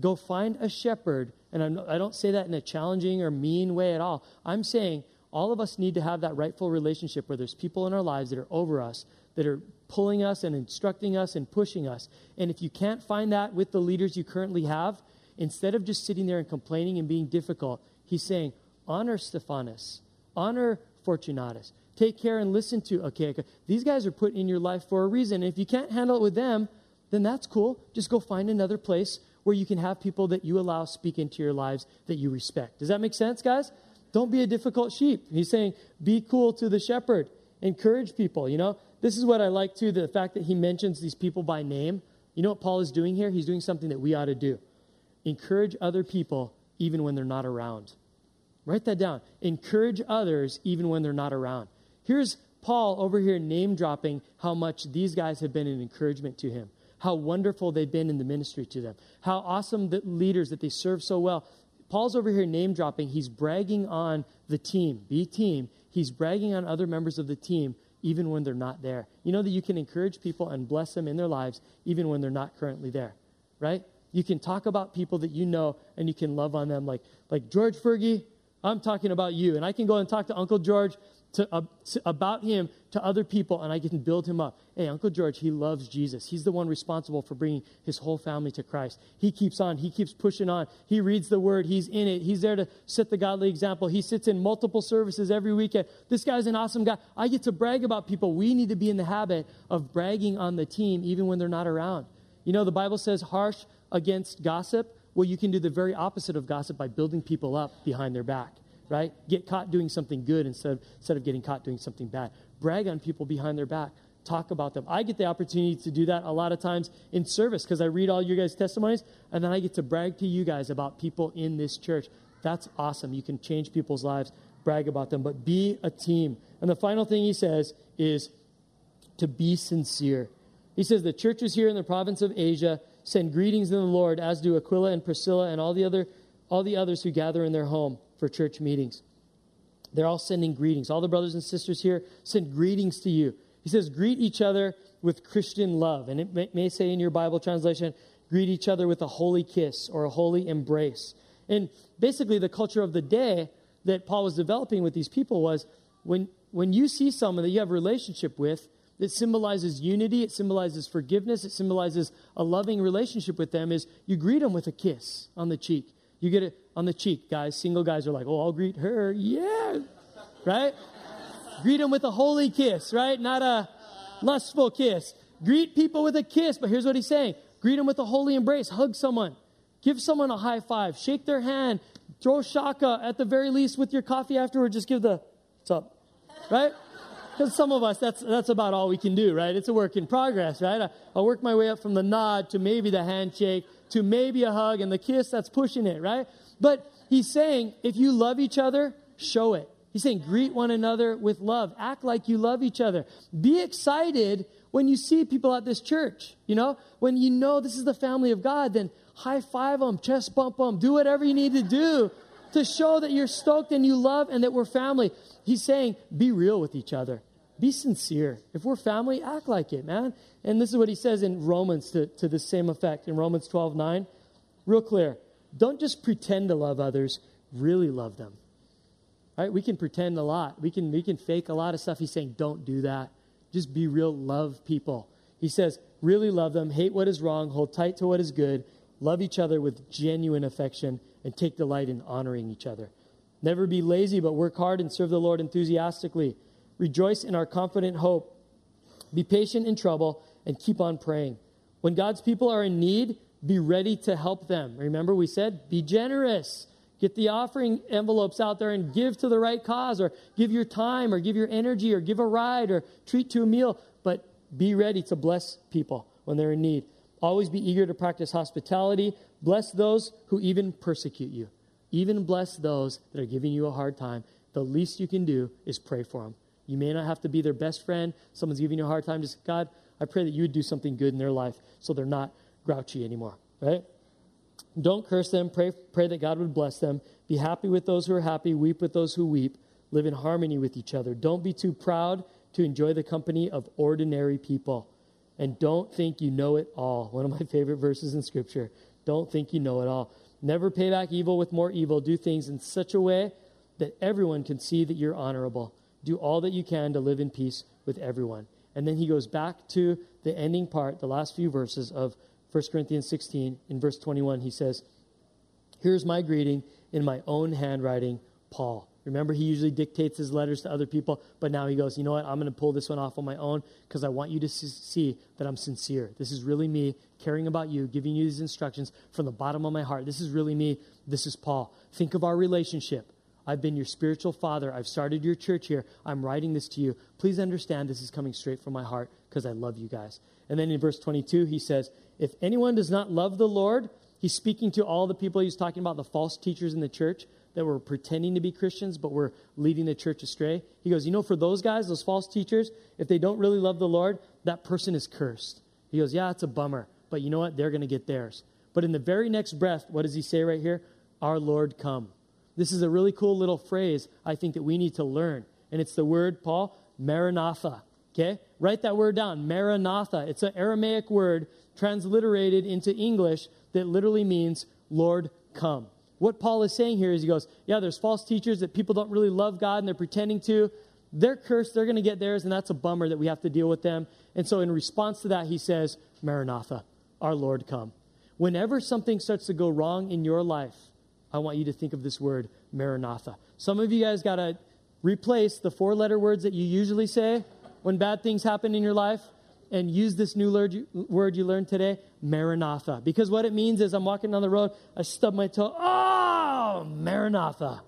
Go find a shepherd. And I don't say that in a challenging or mean way at all. I'm saying all of us need to have that rightful relationship where there's people in our lives that are over us, that are pulling us and instructing us and pushing us. And if you can't find that with the leaders you currently have, instead of just sitting there and complaining and being difficult, he's saying, honor Stephanus, honor Fortunatus. Take care and listen to Achaicus. These guys are put in your life for a reason. And if you can't handle it with them, then that's cool. Just go find another place where you can have people that you allow speak into your lives that you respect. Does that make sense, guys? Don't be a difficult sheep. He's saying, be cool to the shepherd. Encourage people, you know. This is what I like, too, the fact that he mentions these people by name. You know what Paul is doing here? He's doing something that we ought to do. Encourage other people even when they're not around. Write that down. Encourage others even when they're not around. Here's Paul over here name-dropping how much these guys have been an encouragement to him, how wonderful they've been in the ministry to them, how awesome the leaders that they serve so well. Paul's over here name-dropping. He's bragging on the team, B-team. He's bragging on other members of the team even when they're not there. You know that you can encourage people and bless them in their lives even when they're not currently there, right? You can talk about people that you know and you can love on them. Like George Fergie, I'm talking about you. And I can go and talk to Uncle George about him to other people and I can build him up. Hey, Uncle George, he loves Jesus. He's the one responsible for bringing his whole family to Christ. He keeps on. He keeps pushing on. He reads the word. He's in it. He's there to set the godly example. He sits in multiple services every weekend. This guy's an awesome guy. I get to brag about people. We need to be in the habit of bragging on the team even when they're not around. You know, the Bible says harsh against gossip. Well, you can do the very opposite of gossip by building people up behind their back. Right? Get caught doing something good instead of getting caught doing something bad. Brag on people behind their back. Talk about them. I get the opportunity to do that a lot of times in service because I read all your guys' testimonies, and then I get to brag to you guys about people in this church. That's awesome. You can change people's lives, brag about them, but be a team. And the final thing he says is to be sincere. He says, the churches here in the province of Asia send greetings in the Lord, as do Aquila and Priscilla and all the others who gather in their home for church meetings. They're all sending greetings. All the brothers and sisters here send greetings to you. He says, greet each other with Christian love. And it may say in your Bible translation, greet each other with a holy kiss or a holy embrace. And basically the culture of the day that Paul was developing with these people was when you see someone that you have a relationship with, that symbolizes unity, it symbolizes forgiveness, it symbolizes a loving relationship with them, is you greet them with a kiss on the cheek. You get it on the cheek, guys. Single guys are like, oh, I'll greet her. Yeah. Right? Greet them with a holy kiss, right? Not a lustful kiss. Greet people with a kiss, but here's what he's saying. Greet them with a holy embrace. Hug someone. Give someone a high five. Shake their hand. Throw shaka at the very least with your coffee afterward. Just give the, what's up? Right? Because some of us, that's about all we can do, right? It's a work in progress, right? I'll work my way up from the nod to maybe the handshake to maybe a hug, and the kiss, that's pushing it, right? But he's saying, if you love each other, show it. He's saying, greet one another with love. Act like you love each other. Be excited when you see people at this church, you know? When you know this is the family of God, then high five them, chest bump them, do whatever you need to do to show that you're stoked and you love and that we're family. He's saying, be real with each other. Be sincere. If we're family, act like it, man. And this is what he says in Romans to the same effect. In Romans 12:9, real clear. Don't just pretend to love others. Really love them. Right? We can pretend a lot. We can fake a lot of stuff. He's saying, don't do that. Just be real. Love people. He says, really love them. Hate what is wrong. Hold tight to what is good. Love each other with genuine affection and take delight in honoring each other. Never be lazy, but work hard and serve the Lord enthusiastically. Rejoice in our confident hope. Be patient in trouble and keep on praying. When God's people are in need, be ready to help them. Remember we said, be generous. Get the offering envelopes out there and give to the right cause, or give your time, or give your energy, or give a ride, or treat to a meal. But be ready to bless people when they're in need. Always be eager to practice hospitality. Bless those who even persecute you. Even bless those that are giving you a hard time. The least you can do is pray for them. You may not have to be their best friend. Someone's giving you a hard time. Just, God, I pray that you would do something good in their life so they're not grouchy anymore, right? Don't curse them. Pray that God would bless them. Be happy with those who are happy. Weep with those who weep. Live in harmony with each other. Don't be too proud to enjoy the company of ordinary people. And don't think you know it all. One of my favorite verses in Scripture. Don't think you know it all. Never pay back evil with more evil. Do things in such a way that everyone can see that you're honorable. Do all that you can to live in peace with everyone. And then he goes back to the ending part, the last few verses of 1 Corinthians 16. In verse 21, he says, here's my greeting in my own handwriting, Paul. Remember, he usually dictates his letters to other people, but now he goes, you know what, I'm going to pull this one off on my own because I want you to see that I'm sincere. This is really me caring about you, giving you these instructions from the bottom of my heart. This is really me. This is Paul. Think of our relationship. I've been your spiritual father. I've started your church here. I'm writing this to you. Please understand this is coming straight from my heart because I love you guys. And then in verse 22, he says, if anyone does not love the Lord, he's speaking to all the people he's talking about, the false teachers in the church that were pretending to be Christians but were leading the church astray. He goes, you know, for those guys, those false teachers, if they don't really love the Lord, that person is cursed. He goes, yeah, it's a bummer, but you know what? They're going to get theirs. But in the very next breath, what does he say right here? Our Lord come. This is a really cool little phrase I think that we need to learn. And it's the word, Paul, Maranatha. Okay? Write that word down, Maranatha. It's an Aramaic word transliterated into English that literally means Lord come. What Paul is saying here is he goes, yeah, there's false teachers that people don't really love God and they're pretending to. They're cursed. They're going to get theirs. And that's a bummer that we have to deal with them. And so in response to that, he says, Maranatha, our Lord come. Whenever something starts to go wrong in your life, I want you to think of this word, Maranatha. Some of you guys got to replace the four-letter words that you usually say when bad things happen in your life and use this new word you learned today, Maranatha. Because what it means is I'm walking down the road, I stub my toe. Oh, Maranatha.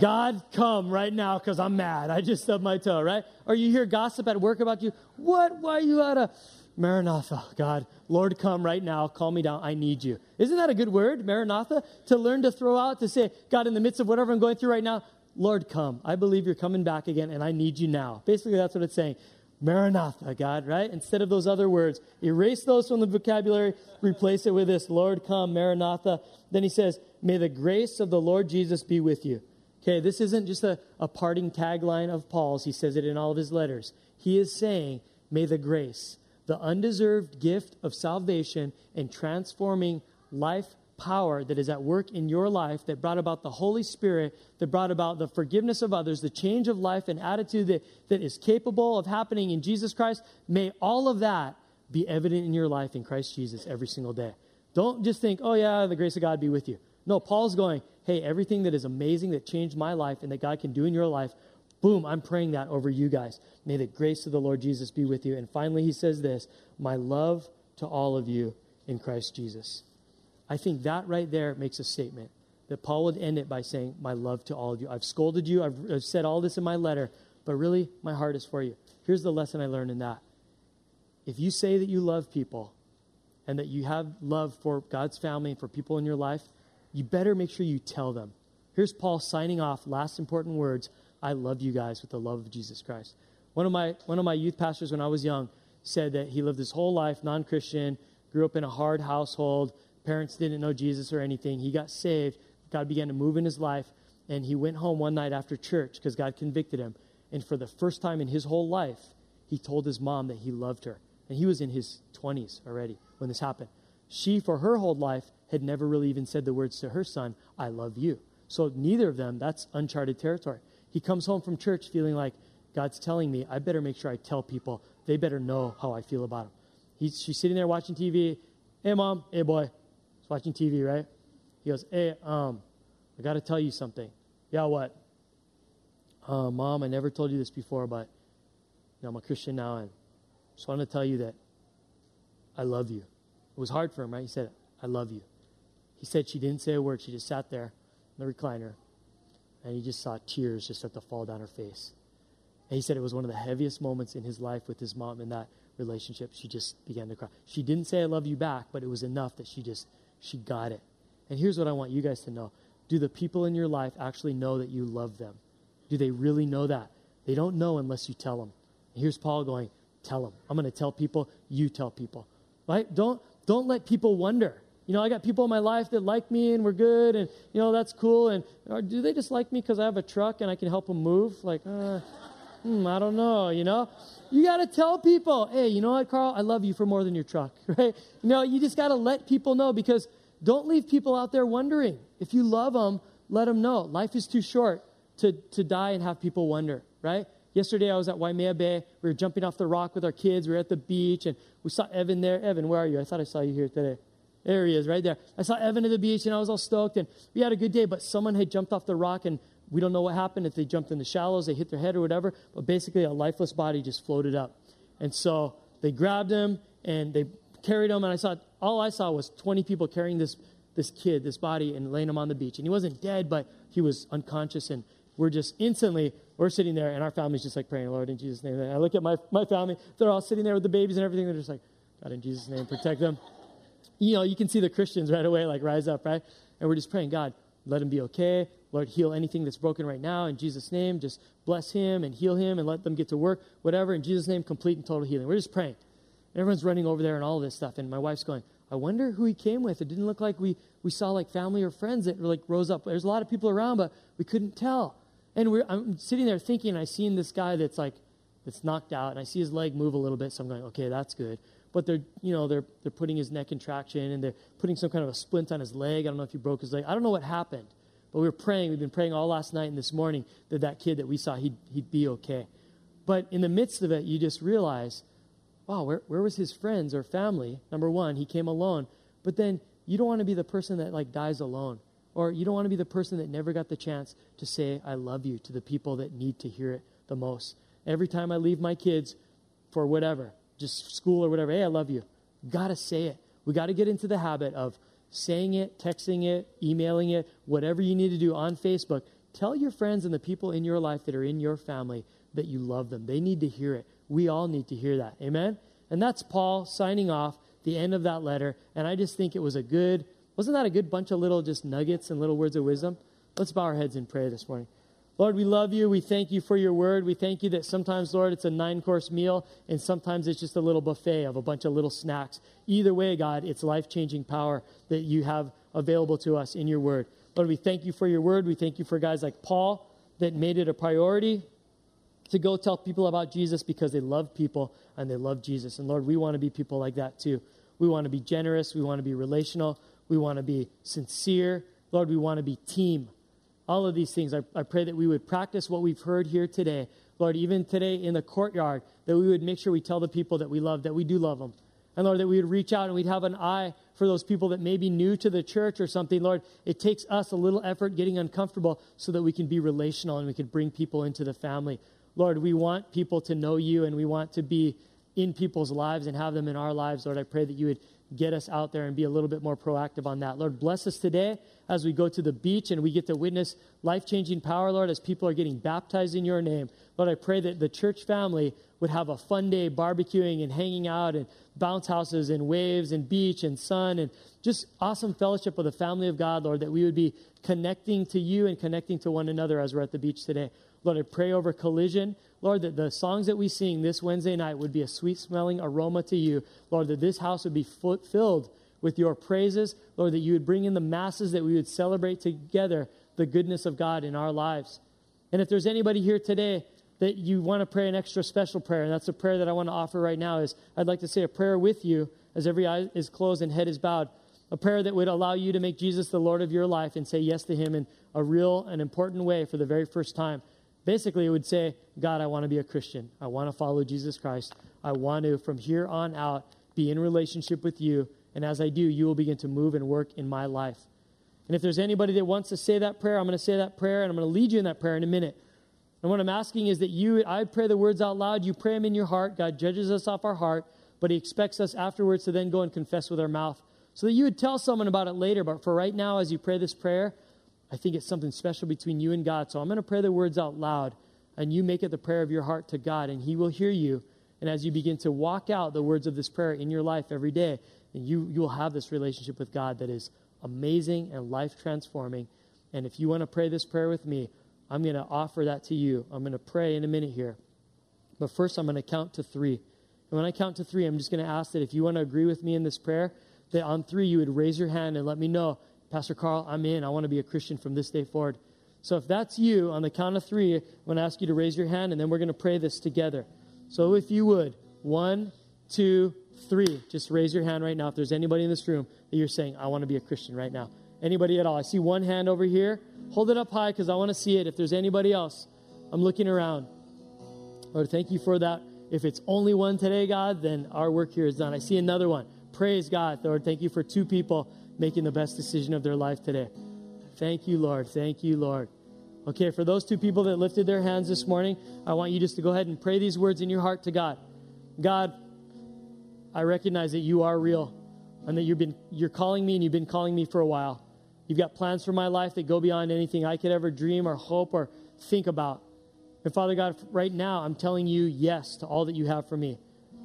God, come right now because I'm mad. I just stubbed my toe, right? Or you hear gossip at work about you. What? Why are you out of... Maranatha, God, Lord, come right now. Calm me down. I need you. Isn't that a good word, Maranatha? To learn to throw out, to say, God, in the midst of whatever I'm going through right now, Lord, come. I believe you're coming back again, and I need you now. Basically, that's what it's saying. Maranatha, God, right? Instead of those other words, erase those from the vocabulary, replace it with this, Lord, come, Maranatha. Then he says, may the grace of the Lord Jesus be with you. Okay, this isn't just a parting tagline of Paul's. He says it in all of his letters. He is saying, may the grace, the undeserved gift of salvation and transforming life power that is at work in your life that brought about the Holy Spirit, that brought about the forgiveness of others, the change of life and attitude that is capable of happening in Jesus Christ, may all of that be evident in your life in Christ Jesus every single day. Don't just think, oh yeah, the grace of God be with you. No, Paul's going, hey, everything that is amazing that changed my life and that God can do in your life, boom, I'm praying that over you guys. May the grace of the Lord Jesus be with you. And finally, he says this, my love to all of you in Christ Jesus. I think that right there makes a statement that Paul would end it by saying, my love to all of you. I've scolded you. I've said all this in my letter, but really my heart is for you. Here's the lesson I learned in that. If you say that you love people and that you have love for God's family and for people in your life, you better make sure you tell them. Here's Paul signing off, last important words, I love you guys with the love of Jesus Christ. One of my youth pastors when I was young said that he lived his whole life non-Christian, grew up in a hard household, parents didn't know Jesus or anything. He got saved. God began to move in his life, and he went home one night after church because God convicted him. And for the first time in his whole life, he told his mom that he loved her. And he was in his 20s already when this happened. She, for her whole life, had never really even said the words to her son, I love you. So neither of them, that's uncharted territory. He comes home from church feeling like, God's telling me, I better make sure I tell people. They better know how I feel about him. She's sitting there watching TV. Hey, mom. Hey, boy. He's watching TV, right? He goes, hey, I got to tell you something. Yeah, what? Mom, I never told you this before, but you know, I'm a Christian now, and just wanted to tell you that I love you. It was hard for him, right? He said, I love you. He said she didn't say a word. She just sat there in the recliner, and he just saw tears just start to fall down her face. And he said it was one of the heaviest moments in his life with his mom in that relationship. She just began to cry. She didn't say I love you back, but it was enough that she got it. And here's what I want you guys to know. Do the people in your life actually know that you love them? Do they really know that? They don't know unless you tell them. And here's Paul going, tell them. I'm going to tell people, you tell people. Right? Don't let people wonder. You know, I got people in my life that like me and we're good and, you know, that's cool. And or do they just like me because I have a truck and I can help them move? Like, I don't know, you know? You got to tell people, hey, you know what, Carl? I love you for more than your truck, right? You know, you just got to let people know, because don't leave people out there wondering. If you love them, let them know. Life is too short to die and have people wonder, right? Yesterday, I was at Waimea Bay. We were jumping off the rock with our kids. We were at the beach, and we saw Evan there. Evan, where are you? I thought I saw you here today. There he is, right there. I saw Evan at the beach, and I was all stoked, and we had a good day, but someone had jumped off the rock, and we don't know what happened, if they jumped in the shallows, they hit their head or whatever, but basically a lifeless body just floated up. And so they grabbed him and they carried him, and all I saw was 20 people carrying this kid, this body, and laying him on the beach. And he wasn't dead, but he was unconscious, and we're sitting there, and our family's just like praying, Lord, in Jesus' name. And I look at my family, they're all sitting there with the babies and everything, they're just like, God, in Jesus' name, protect them. You know, you can see the Christians right away, like, rise up, right? And we're just praying, God, let him be okay. Lord, heal anything that's broken right now in Jesus' name. Just bless him and heal him and let them get to work, whatever. In Jesus' name, complete and total healing. We're just praying. And everyone's running over there and all this stuff. And my wife's going, I wonder who he came with. It didn't look like we saw like family or friends that like rose up. There's a lot of people around, but we couldn't tell. And I'm sitting there thinking, I seen this guy that's knocked out, and I see his leg move a little bit. So I'm going, okay, that's good. But they're putting his neck in traction, and they're putting some kind of a splint on his leg. I don't know if he broke his leg. I don't know what happened. But we were praying. We've been praying all last night and this morning that kid that we saw, he'd be okay. But in the midst of it, you just realize, wow, where was his friends or family? Number one, he came alone. But then you don't want to be the person that like dies alone. Or you don't want to be the person that never got the chance to say, I love you to the people that need to hear it the most. Every time I leave my kids for whatever, just school or whatever, hey, I love you. Got to say it. We got to get into the habit of saying it, texting it, emailing it, whatever you need to do on Facebook. Tell your friends and the people in your life that are in your family that you love them. They need to hear it. We all need to hear that. Amen? And that's Paul signing off the end of that letter. And I just think it was wasn't that a good bunch of little just nuggets and little words of wisdom? Let's bow our heads in prayer this morning. Lord, we love you. We thank you for your word. We thank you that sometimes, Lord, it's a 9-course meal, and sometimes it's just a little buffet of a bunch of little snacks. Either way, God, it's life-changing power that you have available to us in your word. Lord, we thank you for your word. We thank you for guys like Paul that made it a priority to go tell people about Jesus because they love people and they love Jesus. And Lord, we want to be people like that too. We want to be generous. We want to be relational. We want to be sincere. Lord, we want to be team. All of these things, I pray that we would practice what we've heard here today. Lord, even today in the courtyard, that we would make sure we tell the people that we love, that we do love them. And Lord, that we would reach out and we'd have an eye for those people that may be new to the church or something. Lord, it takes us a little effort getting uncomfortable so that we can be relational and we can bring people into the family. Lord, we want people to know you and we want to be in people's lives and have them in our lives. Lord, I pray that you would get us out there and be a little bit more proactive on that. Lord, bless us today as we go to the beach and we get to witness life-changing power, Lord, as people are getting baptized in your name. Lord, I pray that the church family would have a fun day barbecuing and hanging out and bounce houses and waves and beach and sun and just awesome fellowship with the family of God, Lord, that we would be connecting to you and connecting to one another as we're at the beach today. Lord, I pray over Collision. Lord, that the songs that we sing this Wednesday night would be a sweet-smelling aroma to you. Lord, that this house would be filled with your praises. Lord, that you would bring in the masses, that we would celebrate together the goodness of God in our lives. And if there's anybody here today that you want to pray an extra special prayer, and that's a prayer that I want to offer right now, is I'd like to say a prayer with you as every eye is closed and head is bowed, a prayer that would allow you to make Jesus the Lord of your life and say yes to him in a real and important way for the very first time. Basically, it would say, God, I want to be a Christian. I want to follow Jesus Christ. I want to, from here on out, be in relationship with you. And as I do, you will begin to move and work in my life. And if there's anybody that wants to say that prayer, I'm going to say that prayer, and I'm going to lead you in that prayer in a minute. And what I'm asking is that I pray the words out loud. You pray them in your heart. God judges us off our heart, but he expects us afterwards to then go and confess with our mouth so that you would tell someone about it later. But for right now, as you pray this prayer, I think it's something special between you and God. So I'm going to pray the words out loud, and you make it the prayer of your heart to God, and he will hear you. And as you begin to walk out the words of this prayer in your life every day, and you will have this relationship with God that is amazing and life-transforming. And if you want to pray this prayer with me, I'm going to offer that to you. I'm going to pray in a minute here. But first, I'm going to count to three. And when I count to three, I'm just going to ask that if you want to agree with me in this prayer, that on three, you would raise your hand and let me know, Pastor Carl, I'm in. I want to be a Christian from this day forward. So if that's you, on the count of three, I'm going to ask you to raise your hand, and then we're going to pray this together. So if you would, 1, 2, 3. Just raise your hand right now. If there's anybody in this room that you're saying, I want to be a Christian right now. Anybody at all? I see one hand over here. Hold it up high because I want to see it. If there's anybody else, I'm looking around. Lord, thank you for that. If it's only one today, God, then our work here is done. I see another one. Praise God, Lord. Thank you for two people making the best decision of their life today. Thank you, Lord. Thank you, Lord. Okay, for those two people that lifted their hands this morning, I want you just to go ahead and pray these words in your heart to God. God, I recognize that you are real and that you're calling me, and you've been calling me for a while. You've got plans for my life that go beyond anything I could ever dream or hope or think about. And Father God, right now, I'm telling you yes to all that you have for me.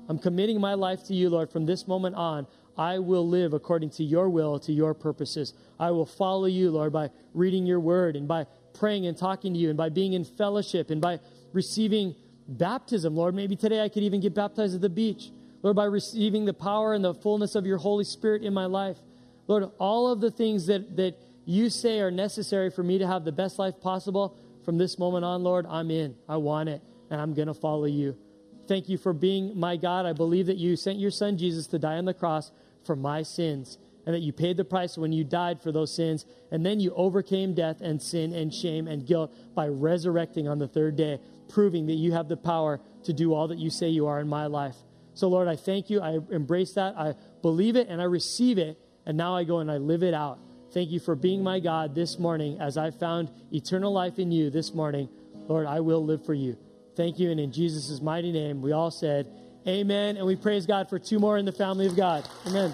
I'm committing my life to you, Lord. From this moment on, I will live according to your will, to your purposes. I will follow you, Lord, by reading your word and by praying and talking to you and by being in fellowship and by receiving baptism, Lord. Maybe today I could even get baptized at the beach. Lord, by receiving the power and the fullness of your Holy Spirit in my life. Lord, all of the things that you say are necessary for me to have the best life possible, from this moment on, Lord, I'm in. I want it, and I'm going to follow you. Thank you for being my God. I believe that you sent your son Jesus to die on the cross for my sins, and that you paid the price when you died for those sins, and then you overcame death and sin and shame and guilt by resurrecting on the third day, proving that you have the power to do all that you say you are in my life. So, Lord, I thank you. I embrace that. I believe it and I receive it. And now I go and I live it out. Thank you for being my God this morning. As I found eternal life in you this morning, Lord, I will live for you. Thank you. And in Jesus' mighty name, we all said amen. And we praise God for two more in the family of God. Amen.